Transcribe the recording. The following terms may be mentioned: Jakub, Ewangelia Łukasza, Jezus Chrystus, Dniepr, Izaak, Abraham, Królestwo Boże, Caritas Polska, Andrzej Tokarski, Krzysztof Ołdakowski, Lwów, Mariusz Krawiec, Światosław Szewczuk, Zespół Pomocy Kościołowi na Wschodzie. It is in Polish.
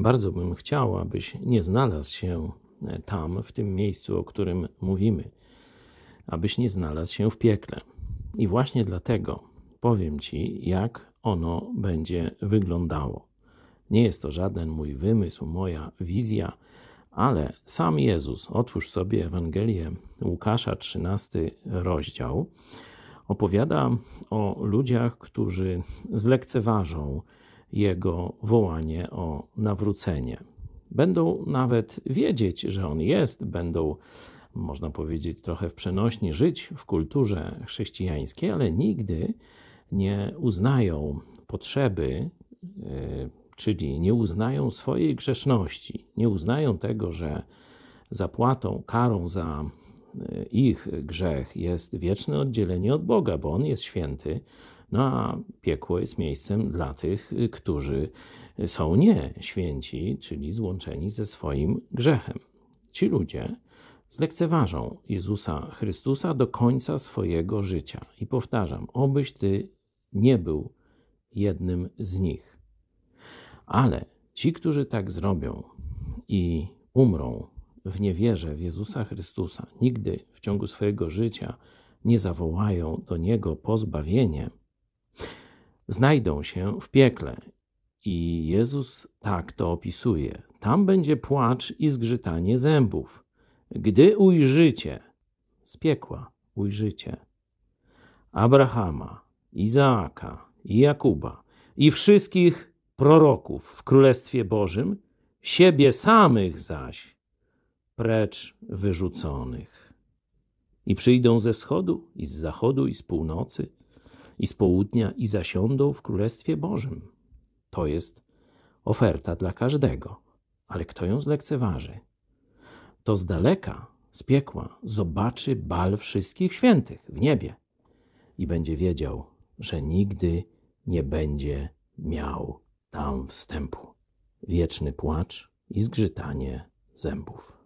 Bardzo bym chciał, abyś nie znalazł się tam, w tym miejscu, o którym mówimy, abyś nie znalazł się w piekle. I właśnie dlatego powiem Ci, jak ono będzie wyglądało. Nie jest to żaden mój wymysł, moja wizja, ale sam Jezus, otwórz sobie Ewangelię Łukasza, 13 rozdział, opowiada o ludziach, którzy zlekceważą Jego wołanie o nawrócenie. Będą nawet wiedzieć, że On jest, będą, można powiedzieć trochę w przenośni, żyć w kulturze chrześcijańskiej, ale nigdy nie uznają potrzeby, czyli nie uznają swojej grzeszności, nie uznają tego, że zapłatą, karą za ich grzech jest wieczne oddzielenie od Boga, bo On jest święty, no a piekło jest miejscem dla tych, którzy są nieświęci, czyli złączeni ze swoim grzechem. Ci ludzie zlekceważą Jezusa Chrystusa do końca swojego życia. I powtarzam, obyś Ty nie był jednym z nich. Ale ci, którzy tak zrobią i umrą w niewierze w Jezusa Chrystusa, nigdy w ciągu swojego życia nie zawołają do Niego po zbawienie, znajdą się w piekle. I Jezus tak to opisuje. Tam będzie płacz i zgrzytanie zębów. Gdy ujrzycie, z piekła ujrzycie Abrahama, Izaaka i Jakuba i wszystkich proroków w Królestwie Bożym, siebie samych zaś precz wyrzuconych. I przyjdą ze wschodu, i z zachodu, i z północy, i z południa, i zasiądą w Królestwie Bożym. To jest oferta dla każdego, ale kto ją zlekceważy, to z daleka, z piekła, zobaczy bal wszystkich świętych w niebie i będzie wiedział, że nigdy nie będzie miał tam wstępu. Wieczny płacz i zgrzytanie zębów.